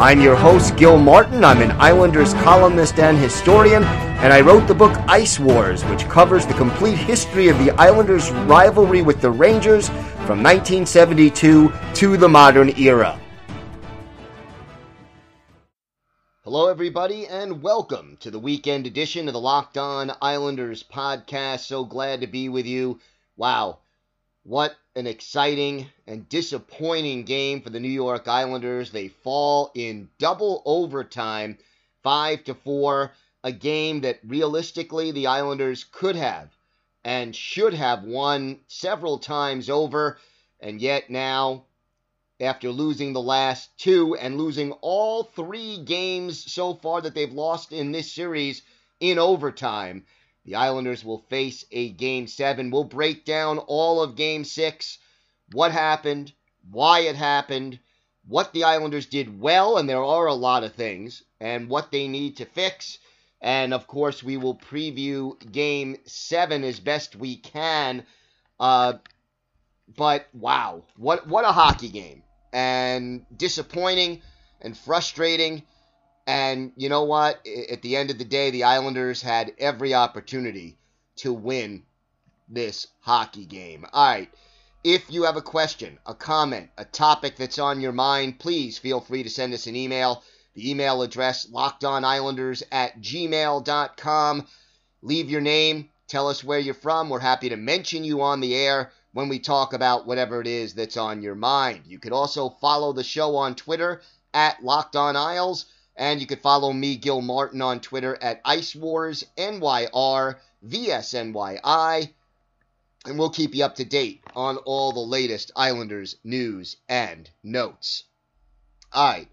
I'm your host, Gil Martin. I'm an Islanders columnist and historian, and I wrote the book Ice Wars, which covers the complete history of the Islanders' rivalry with the Rangers from 1972 to the modern era. Hello, everybody, and welcome to the weekend edition of the Locked On Islanders podcast. So glad to be with you. Wow, what an exciting and disappointing game for the New York Islanders. They fall in double overtime, 5-4. A game that realistically the Islanders could have and should have won several times over. And yet now, after losing the last two and losing all three games so far that they've lost in this series in overtime, the Islanders will face a Game 7. We'll break down all of Game 6, what happened, why it happened, what the Islanders did well, and there are a lot of things, and what they need to fix. And, of course, we will preview Game 7 as best we can. But, wow, what a hockey game. And disappointing and frustrating. And you know what? At the end of the day, the Islanders had every opportunity to win this hockey game. All right. If you have a question, a comment, a topic that's on your mind, please feel free to send us an email. The email address, lockedonislanders@gmail.com. Leave your name. Tell us where you're from. We're happy to mention you on the air when we talk about whatever it is that's on your mind. You could also follow the show on Twitter @LockedOnIsles. And you could follow me, Gil Martin, on Twitter @IceWarsNYRVSNYI. And we'll keep you up to date on all the latest Islanders news and notes. All right.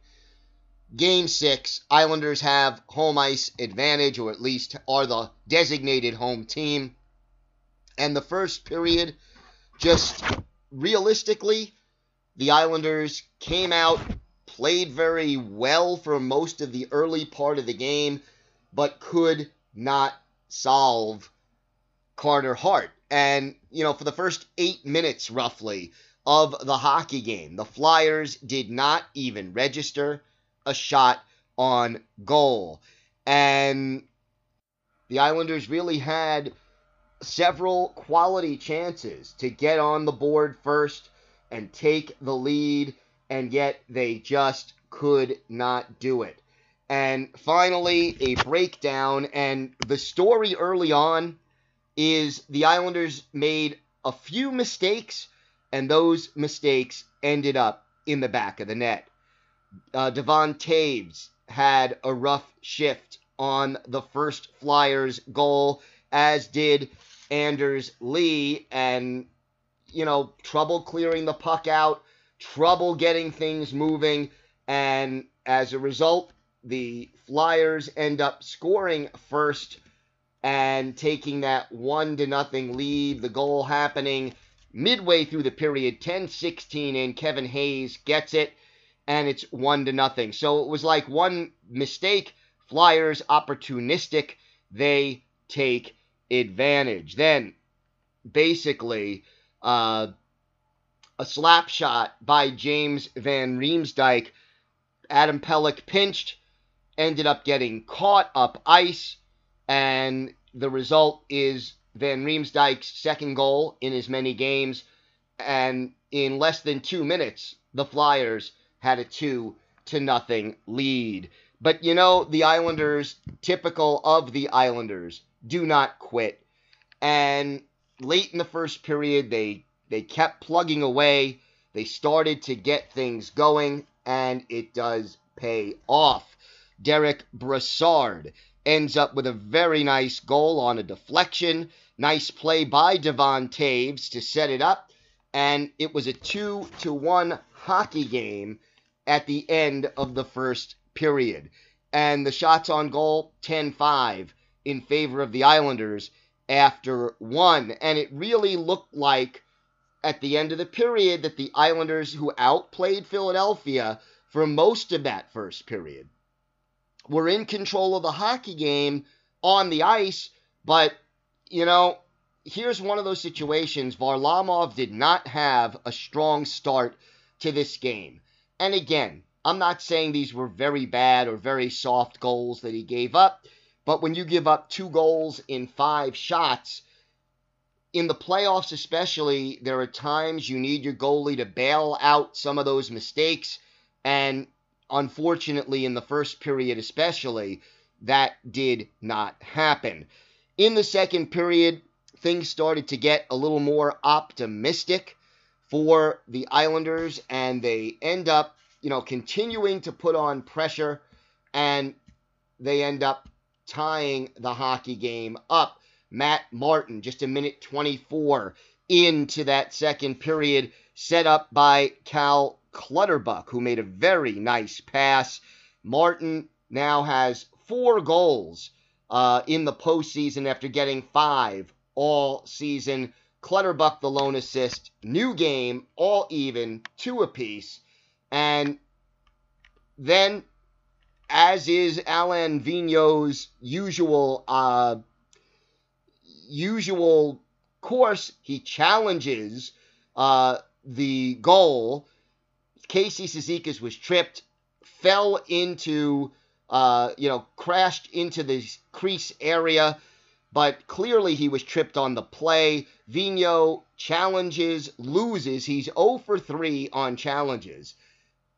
Game 6, Islanders have home ice advantage, or at least are the designated home team. And the first period, just realistically, the Islanders came out, played very well for most of the early part of the game, but could not solve Carter Hart. And, you know, for the first 8 minutes, roughly, of the hockey game, the Flyers did not even register a shot on goal. And the Islanders really had several quality chances to get on the board first and take the lead, and yet they just could not do it. And finally, a breakdown, and the story early on is the Islanders made a few mistakes, and those mistakes ended up in the back of the net. Devon Toews had a rough shift on the first Flyers goal, as did Anders Lee, and, you know, trouble clearing the puck out, trouble getting things moving, and as a result, the Flyers end up scoring first and taking that 1-0 lead, the goal happening midway through the period, 10:16 in, Kevin Hayes gets it, and it's 1-0. So it was like one mistake, Flyers opportunistic, they take advantage. Then, basically, a slap shot by James Van Riemsdyk, Adam Pellick pinched, ended up getting caught up ice, and the result is Van Riemsdyk's second goal in as many games, and in less than 2 minutes, the Flyers had a 2-0 lead. But, you know, the Islanders, typical of the Islanders, do not quit. And late in the first period, they kept plugging away. They started to get things going, and it does pay off. Derek Brassard ends up with a very nice goal on a deflection. Nice play by Devon Toews to set it up. And it was a 2-1 hockey game at the end of the first period. And the shots on goal, 10-5 in favor of the Islanders after one. And it really looked like at the end of the period that the Islanders, who outplayed Philadelphia for most of that first period, were in control of the hockey game on the ice. But, you know, here's one of those situations. Varlamov did not have a strong start to this game. And again, I'm not saying these were very bad or very soft goals that he gave up, but when you give up 2 goals in 5 shots, in the playoffs especially, there are times you need your goalie to bail out some of those mistakes, and unfortunately, in the first period especially, that did not happen. In the second period, things started to get a little more optimistic for the Islanders, and they end up, you know, continuing to put on pressure, and they end up tying the hockey game up. Matt Martin, just a minute 24 into that second period, set up by Cal Clutterbuck, who made a very nice pass. Martin now has 4 goals in the postseason after getting 5 all season. Clutterbuck, the lone assist, new game, all even, 2 apiece. And then, as is Alan Vigneault's usual course, he challenges the goal. Casey Cizikas was tripped, fell into, crashed into the crease area, but clearly he was tripped on the play. Vigneault challenges, loses. He's 0 for 3 on challenges.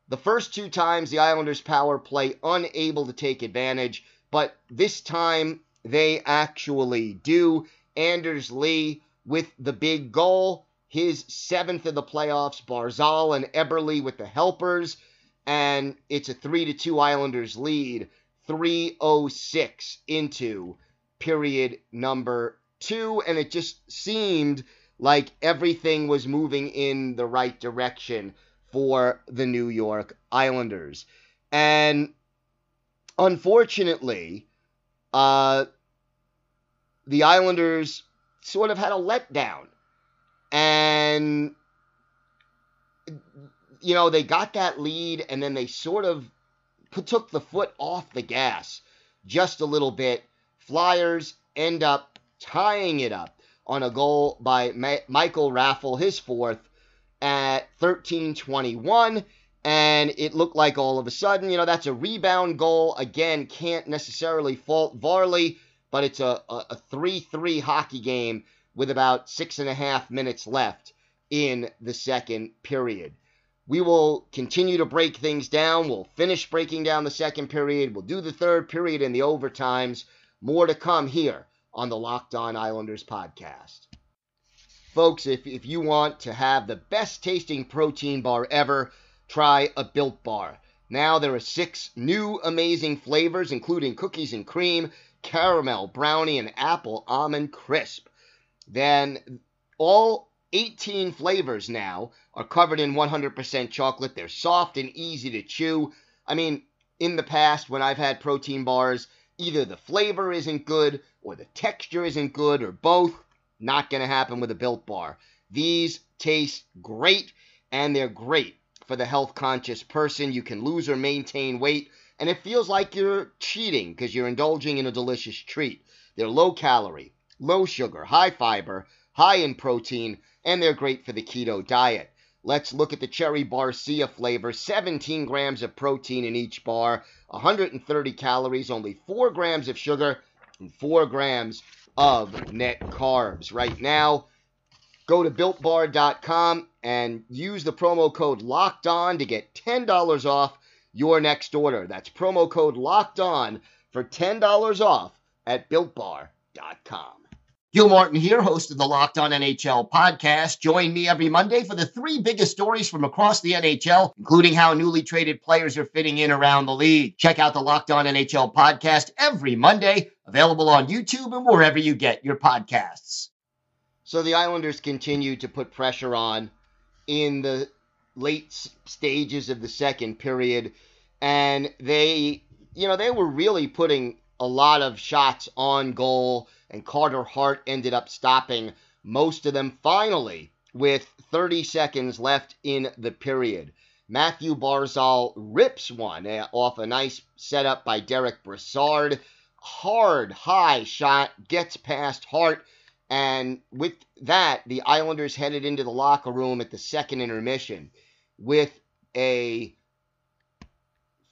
The first 2 times, the Islanders' power play unable to take advantage, but this time they actually do. Anders Lee with the big goal, his 7th of the playoffs. Barzal and Eberle with the helpers, and it's a 3-2 Islanders lead, 3:06 into period number 2, and it just seemed like everything was moving in the right direction for the New York Islanders. And unfortunately, the Islanders sort of had a letdown. And, you know, they got that lead, and then they sort of took the foot off the gas just a little bit. Flyers end up tying it up on a goal by Michael Raffl, his 4th, at 13:21. And it looked like all of a sudden, you know, that's a rebound goal. Again, can't necessarily fault Varley, but it's a 3-3 hockey game with about 6.5 minutes left in the second period. We will continue to break things down. We'll finish breaking down the second period. We'll do the third period and the overtimes. More to come here on the Locked On Islanders podcast. Folks, if you want to have the best tasting protein bar ever, try a Built Bar. Now there are 6 new amazing flavors, including cookies and cream, caramel, brownie, and apple almond crisp. Then all 18 flavors now are covered in 100% chocolate. They're soft and easy to chew. I mean, in the past, when I've had protein bars, either the flavor isn't good or the texture isn't good or both. Not going to happen with a Built Bar. These taste great, and they're great for the health-conscious person. You can lose or maintain weight, and it feels like you're cheating because you're indulging in a delicious treat. They're low-calorie, low-sugar, high-fiber, high in protein, and they're great for the keto diet. Let's look at the Cherry Barcia flavor. 17 grams of protein in each bar, 130 calories, only 4 grams of sugar, and 4 grams of net carbs. Right now, go to BuiltBar.com and use the promo code LOCKEDON to get $10 off your next order. That's promo code LOCKEDON for $10 off at BuiltBar.com. Gil Martin here, host of the Locked On NHL podcast. Join me every Monday for the three biggest stories from across the NHL, including how newly traded players are fitting in around the league. Check out the Locked On NHL podcast every Monday, available on YouTube and wherever you get your podcasts. So the Islanders continue to put pressure on in the late stages of the second period, and they were really putting a lot of shots on goal, and Carter Hart ended up stopping most of them finally with 30 seconds left in the period. Matthew Barzal rips one off a nice setup by Derek Brassard. Hard, high shot, gets past Hart, and with that, the Islanders headed into the locker room at the second intermission with a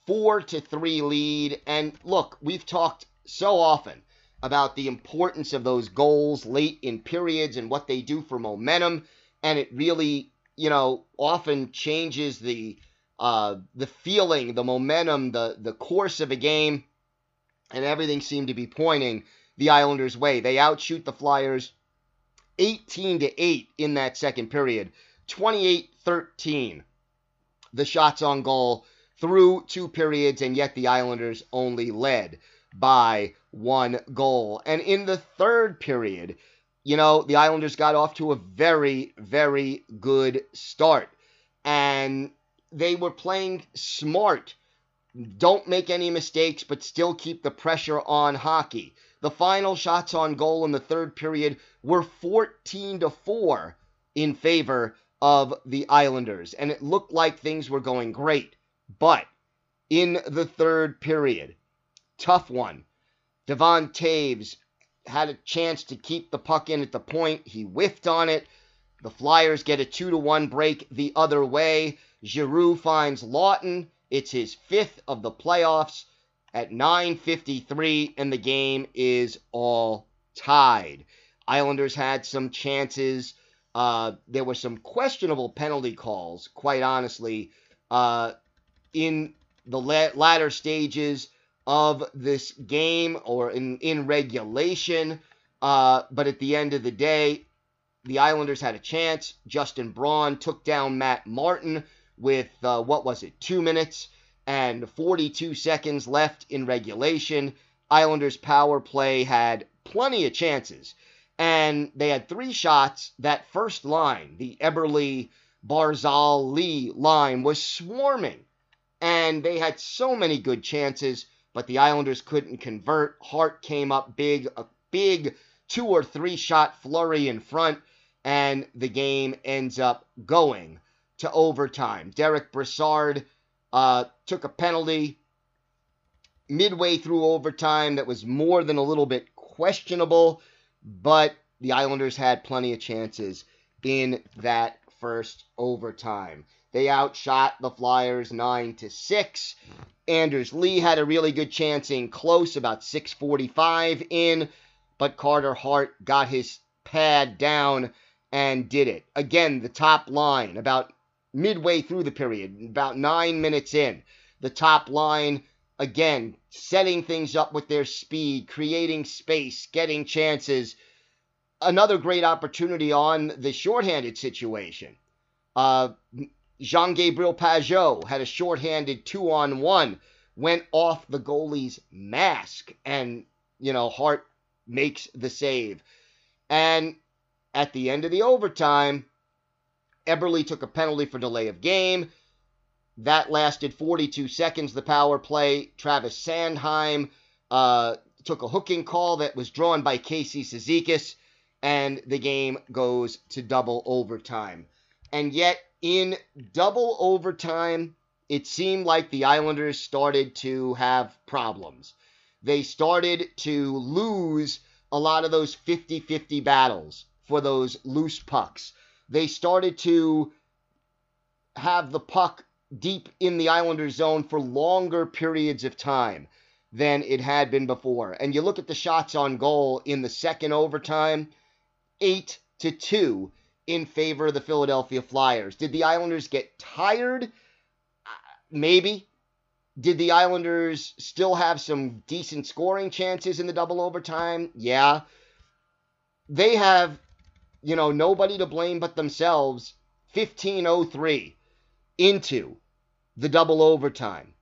4-3 lead. And look, we've talked so often about the importance of those goals late in periods and what they do for momentum, and it really, often changes the feeling, the momentum, the course of a game, and everything seemed to be pointing the Islanders' way. They outshoot the Flyers 18-8 in that second period, 28-13, the shots on goal through two periods, and yet the Islanders only led by one goal. And in the third period, the Islanders got off to a very, very good start. And they were playing smart. Don't make any mistakes, but still keep the pressure on hockey. The final shots on goal in the third period were 14-4 in favor of the Islanders. And it looked like things were going great. But in the third period, tough one. Devon Toews had a chance to keep the puck in at the point. He whiffed on it. The Flyers get a 2-1 break the other way. Giroux finds Lawton. It's his fifth of the playoffs at 9:53, and the game is all tied. Islanders had some chances. There were some questionable penalty calls, quite honestly, in the latter stages of this game, or in regulation, but at the end of the day, the Islanders had a chance. Justin Braun took down Matt Martin with, 2 minutes and 42 seconds left in regulation. Islanders power play had plenty of chances, and they had three shots. That first line, the Eberle, Barzal, Lee line, was swarming, and they had so many good chances, but the Islanders couldn't convert. Hart came up big, a big 2- or 3-shot flurry in front, and the game ends up going to overtime. Derek Brassard took a penalty midway through overtime that was more than a little bit questionable, but the Islanders had plenty of chances in that first overtime. They outshot the Flyers 9-6. Anders Lee had a really good chance in close, about 6:45 in, but Carter Hart got his pad down and did it. Again, the top line, about midway through the period, about 9 minutes in, the top line, again, setting things up with their speed, creating space, getting chances. Another great opportunity on the shorthanded situation. Jean-Gabriel Pageau had a shorthanded 2-on-1, went off the goalie's mask, and, Hart makes the save. And at the end of the overtime, Eberle took a penalty for delay of game. That lasted 42 seconds, the power play. Travis Sanheim took a hooking call that was drawn by Casey Cizikas, and the game goes to double overtime. And yet, in double overtime, it seemed like the Islanders started to have problems. They started to lose a lot of those 50-50 battles for those loose pucks. They started to have the puck deep in the Islanders' zone for longer periods of time than it had been before. And you look at the shots on goal in the second overtime, 8-2. In favor of the Philadelphia Flyers. Did the Islanders get tired? Maybe. Did the Islanders still have some decent scoring chances in the double overtime? Yeah. they have, you know, nobody to blame but themselves, 15:03 into the double overtime.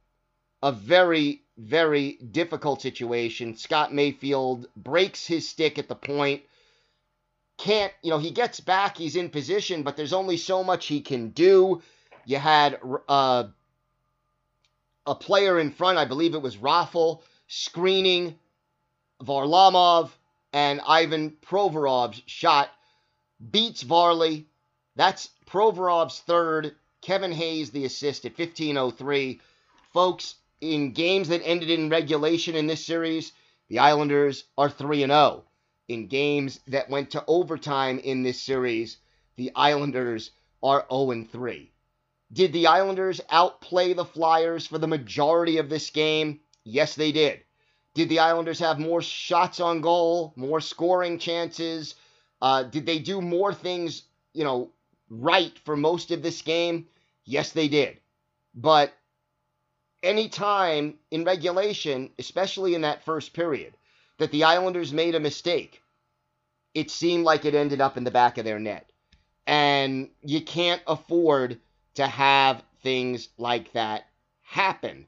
A very, very difficult situation. Scott Mayfield breaks his stick at the point. Can't, you know, he gets back, he's in position, but there's only so much he can do. You had a player in front, I believe it was Raffl, screening Varlamov, and Ivan Provorov's shot beats Varley. That's Provorov's third. Kevin Hayes, the assist at 15:03. Folks, in games that ended in regulation in this series, the Islanders are 3-0. In games that went to overtime in this series, the Islanders are 0-3. Did the Islanders outplay the Flyers for the majority of this game? Yes, they did. Did the Islanders have more shots on goal, more scoring chances? Did they do more things, you know, right for most of this game? Yes, they did. But any time in regulation, especially in that first period, that the Islanders made a mistake, it seemed like it ended up in the back of their net. And you can't afford to have things like that happen.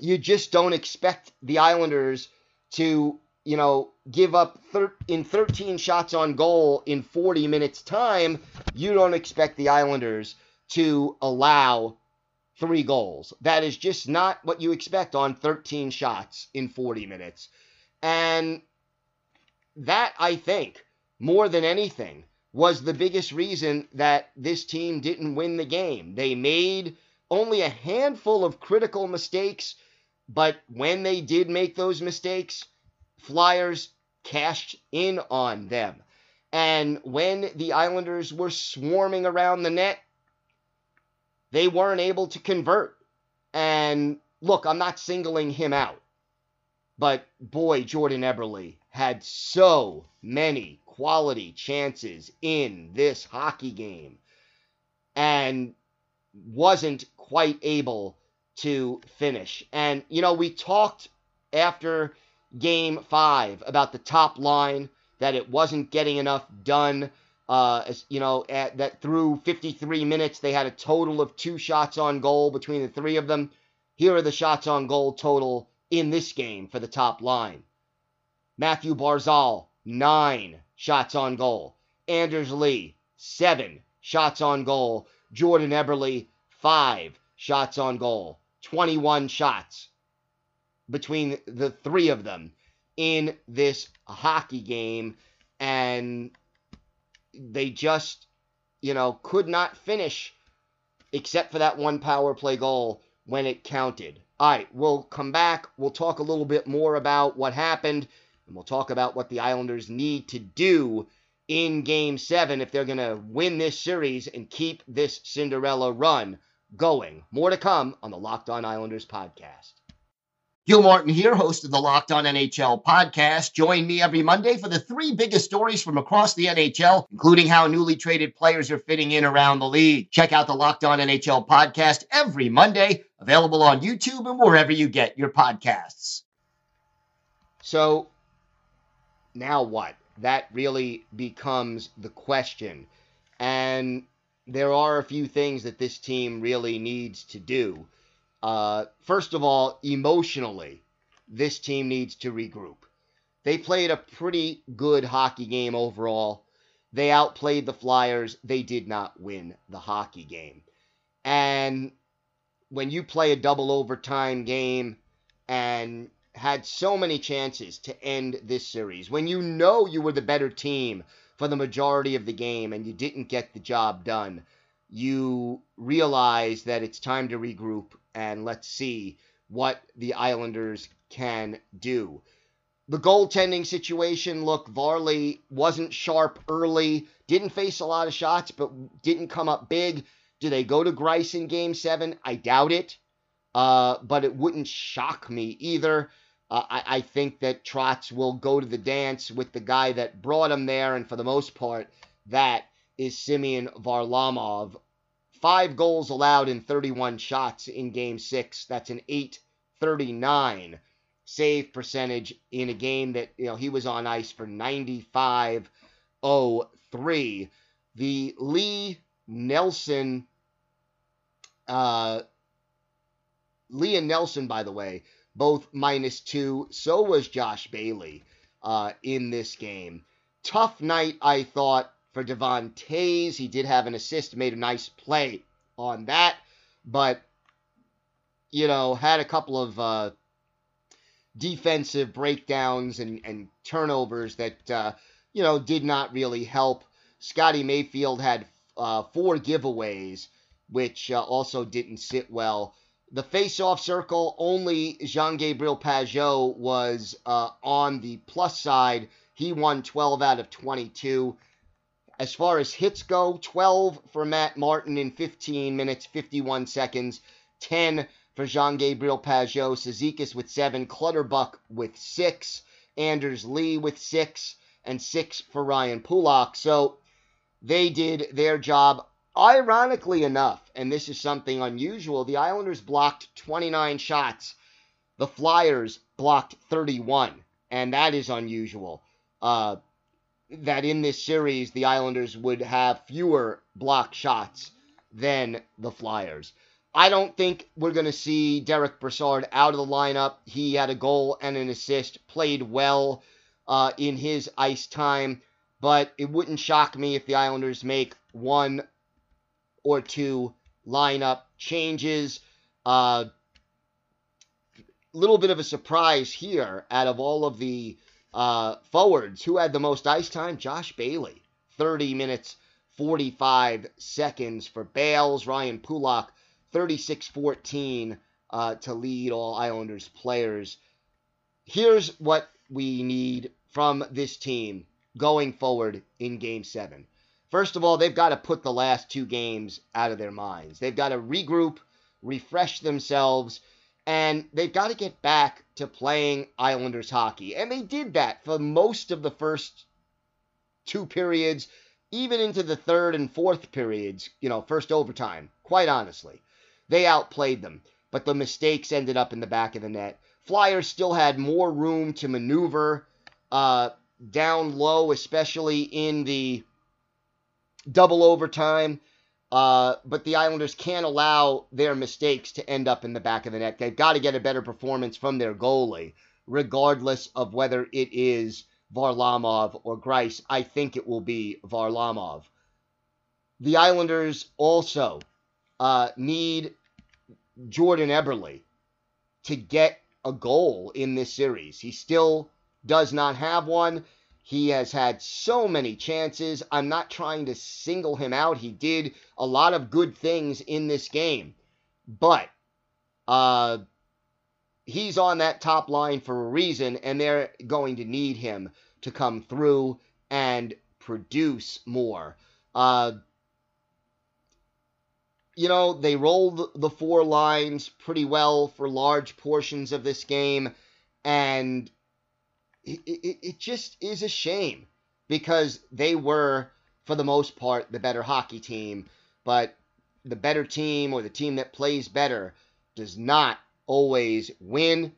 You just don't expect the Islanders to, you know, give up in 13 shots on goal in 40 minutes time. You don't expect the Islanders to allow 3 goals. That is just not what you expect on 13 shots in 40 minutes. And that, I think, more than anything, was the biggest reason that this team didn't win the game. They made only a handful of critical mistakes, but when they did make those mistakes, Flyers cashed in on them. And when the Islanders were swarming around the net, they weren't able to convert. And look, I'm not singling him out, but boy, Jordan Eberle had so many quality chances in this hockey game and wasn't quite able to finish. And, you know, we talked after Game 5 about the top line, that it wasn't getting enough done. That through 53 minutes, they had a total of 2 shots on goal between the 3 of them. Here are the shots on goal total in this game for the top line. Matthew Barzal, 9 shots on goal. Anders Lee, 7 shots on goal. Jordan Eberle, 5 shots on goal. 21 shots between the 3 of them in this hockey game. And they just, you know, could not finish except for that 1 power play goal when it counted. All right, we'll come back. We'll talk a little bit more about what happened, and we'll talk about what the Islanders need to do in Game 7 if they're going to win this series and keep this Cinderella run going. More to come on the Locked On Islanders podcast. Gil Martin here, host of the Locked On NHL podcast. Join me every Monday for the 3 biggest stories from across the NHL, including how newly traded players are fitting in around the league. Check out the Locked On NHL podcast every Monday, available on YouTube and wherever you get your podcasts. So, now what? That really becomes the question. And there are a few things that this team really needs to do. First of all, emotionally, this team needs to regroup. They played a pretty good hockey game overall. They outplayed the Flyers. They did not win the hockey game. And when you play a double overtime game and had so many chances to end this series, when you know you were the better team for the majority of the game and you didn't get the job done, you realize that it's time to regroup. And let's see what the Islanders can do. The goaltending situation, look, Varley wasn't sharp early, didn't face a lot of shots, but didn't come up big. Do they go to Grice in Game 7? I doubt it, but it wouldn't shock me either. I think that Trotz will go to the dance with the guy that brought him there, and for the most part, that is Simeon Varlamov. 5 goals allowed in 31 shots in Game 6. That's an 8.39 save percentage in a game that, you know, he was on ice for 95.03. The Lee and Nelson, by the way, both -2. So was Josh Bailey in this game. Tough night, I thought, for Devon Toews. He did have an assist, made a nice play on that, but, you know, had a couple of defensive breakdowns and turnovers that, you know, did not really help. Scotty Mayfield had 4 giveaways, which also didn't sit well. The face-off circle, only Jean-Gabriel Pageau was on the plus side. He won 12 out of 22. As far as hits go, 12 for Matt Martin in 15 minutes, 51 seconds. 10 for Jean-Gabriel Pageau. Cizikas with 7. Clutterbuck with 6. Anders Lee with 6. And 6 for Ryan Pulock. So they did their job. Ironically enough, and this is something unusual, the Islanders blocked 29 shots. The Flyers blocked 31. And that is unusual. That in this series, the Islanders would have fewer block shots than the Flyers. I don't think we're going to see Derek Brassard out of the lineup. He had a goal and an assist, played well in his ice time, but it wouldn't shock me if the Islanders make 1 or 2 lineup changes. Little bit of a surprise here out of all of the forwards. Who had the most ice time? Josh Bailey. 30 minutes, 45 seconds for Bales. Ryan Pulock, 36-14 to lead all Islanders players. Here's what we need from this team going forward in Game 7. First of all, they've got to put the last 2 games out of their minds. They've got to regroup, refresh themselves, and they've got to get back to playing Islanders hockey. And they did that for most of the first 2 periods, even into the 3rd and 4th periods, you know, first overtime, quite honestly. They outplayed them, but the mistakes ended up in the back of the net. Flyers still had more room to maneuver down low, especially in the double overtime. But the Islanders can't allow their mistakes to end up in the back of the net. They've got to get a better performance from their goalie, regardless of whether it is Varlamov or Grice. I think it will be Varlamov. The Islanders also need Jordan Eberle to get a goal in this series. He still does not have one. He has had so many chances. I'm not trying to single him out. He did a lot of good things in this game. But he's on that top line for a reason, and they're going to need him to come through and produce more. You know, they rolled the 4 lines pretty well for large portions of this game, and it just is a shame because they were, for the most part, the better hockey team. But the better team, or the team that plays better, does not always win,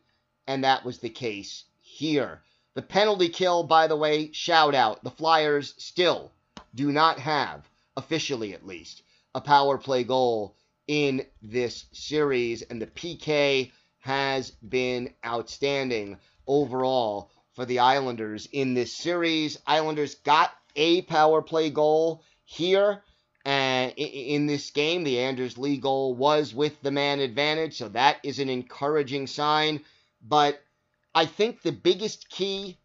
and that was the case here. The penalty kill, by the way, shout out. The Flyers still do not have, officially at least, a power play goal in this series, and the PK has been outstanding overall for the Islanders in this series. Islanders got a power play goal here in this game. The Anders Lee goal was with the man advantage, so that is an encouraging sign. But I think the biggest key,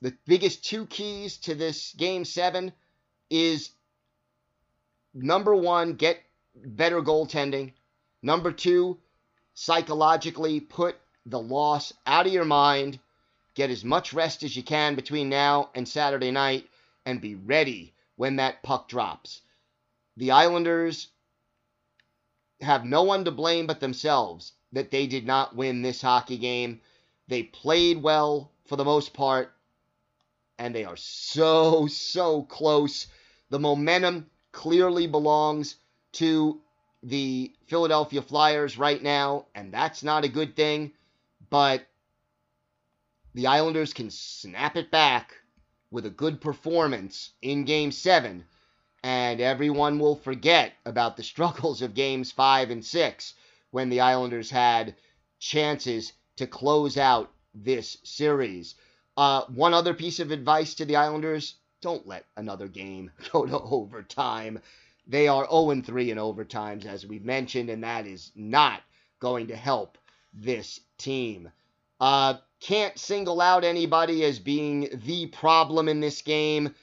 the biggest 2 keys to this Game 7 is, number 1, get better goaltending. Number 2, psychologically put the loss out of your mind. Get as much rest as you can between now and Saturday night, and be ready when that puck drops. The Islanders have no one to blame but themselves that they did not win this hockey game. They played well for the most part, and they are so, so close. The momentum clearly belongs to the Philadelphia Flyers right now, and that's not a good thing, but the Islanders can snap it back with a good performance in Game 7, and everyone will forget about the struggles of Games 5 and 6 when the Islanders had chances to close out this series. One other piece of advice to the Islanders, don't let another game go to overtime. They are 0-3 in overtimes, as we've mentioned, and that is not going to help this team. Can't single out anybody as being the problem in this game.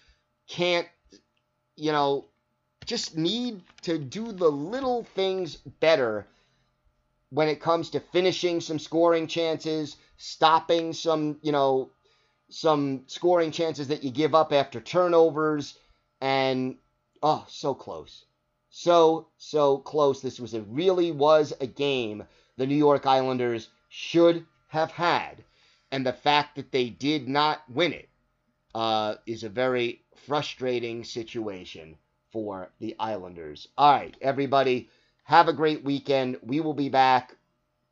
Can't, just need to do the little things better when it comes to finishing some scoring chances, stopping some scoring chances that you give up after turnovers, and so close. So close. This was a game the New York Islanders should have had, and the fact that they did not win it is a very frustrating situation for the Islanders. All right, everybody, have a great weekend. We will be back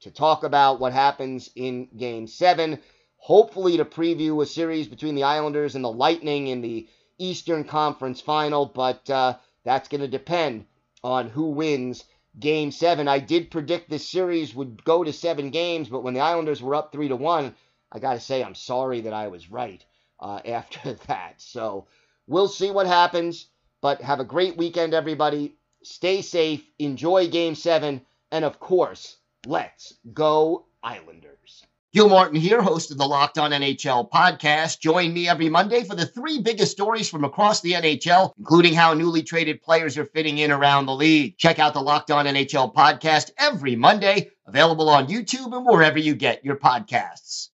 to talk about what happens in Game 7. Hopefully to preview a series between the Islanders and the Lightning in the Eastern Conference Final, but that's going to depend on who wins Game 7. I did predict this series would go to 7 games, but when the Islanders were up 3-1, I got to say I'm sorry that I was right after that. So we'll see what happens, but have a great weekend, everybody. Stay safe, enjoy Game 7, and of course, let's go Islanders. Gil Martin here, host of the Locked On NHL podcast. Join me every Monday for the 3 biggest stories from across the NHL, including how newly traded players are fitting in around the league. Check out the Locked On NHL podcast every Monday, available on YouTube and wherever you get your podcasts.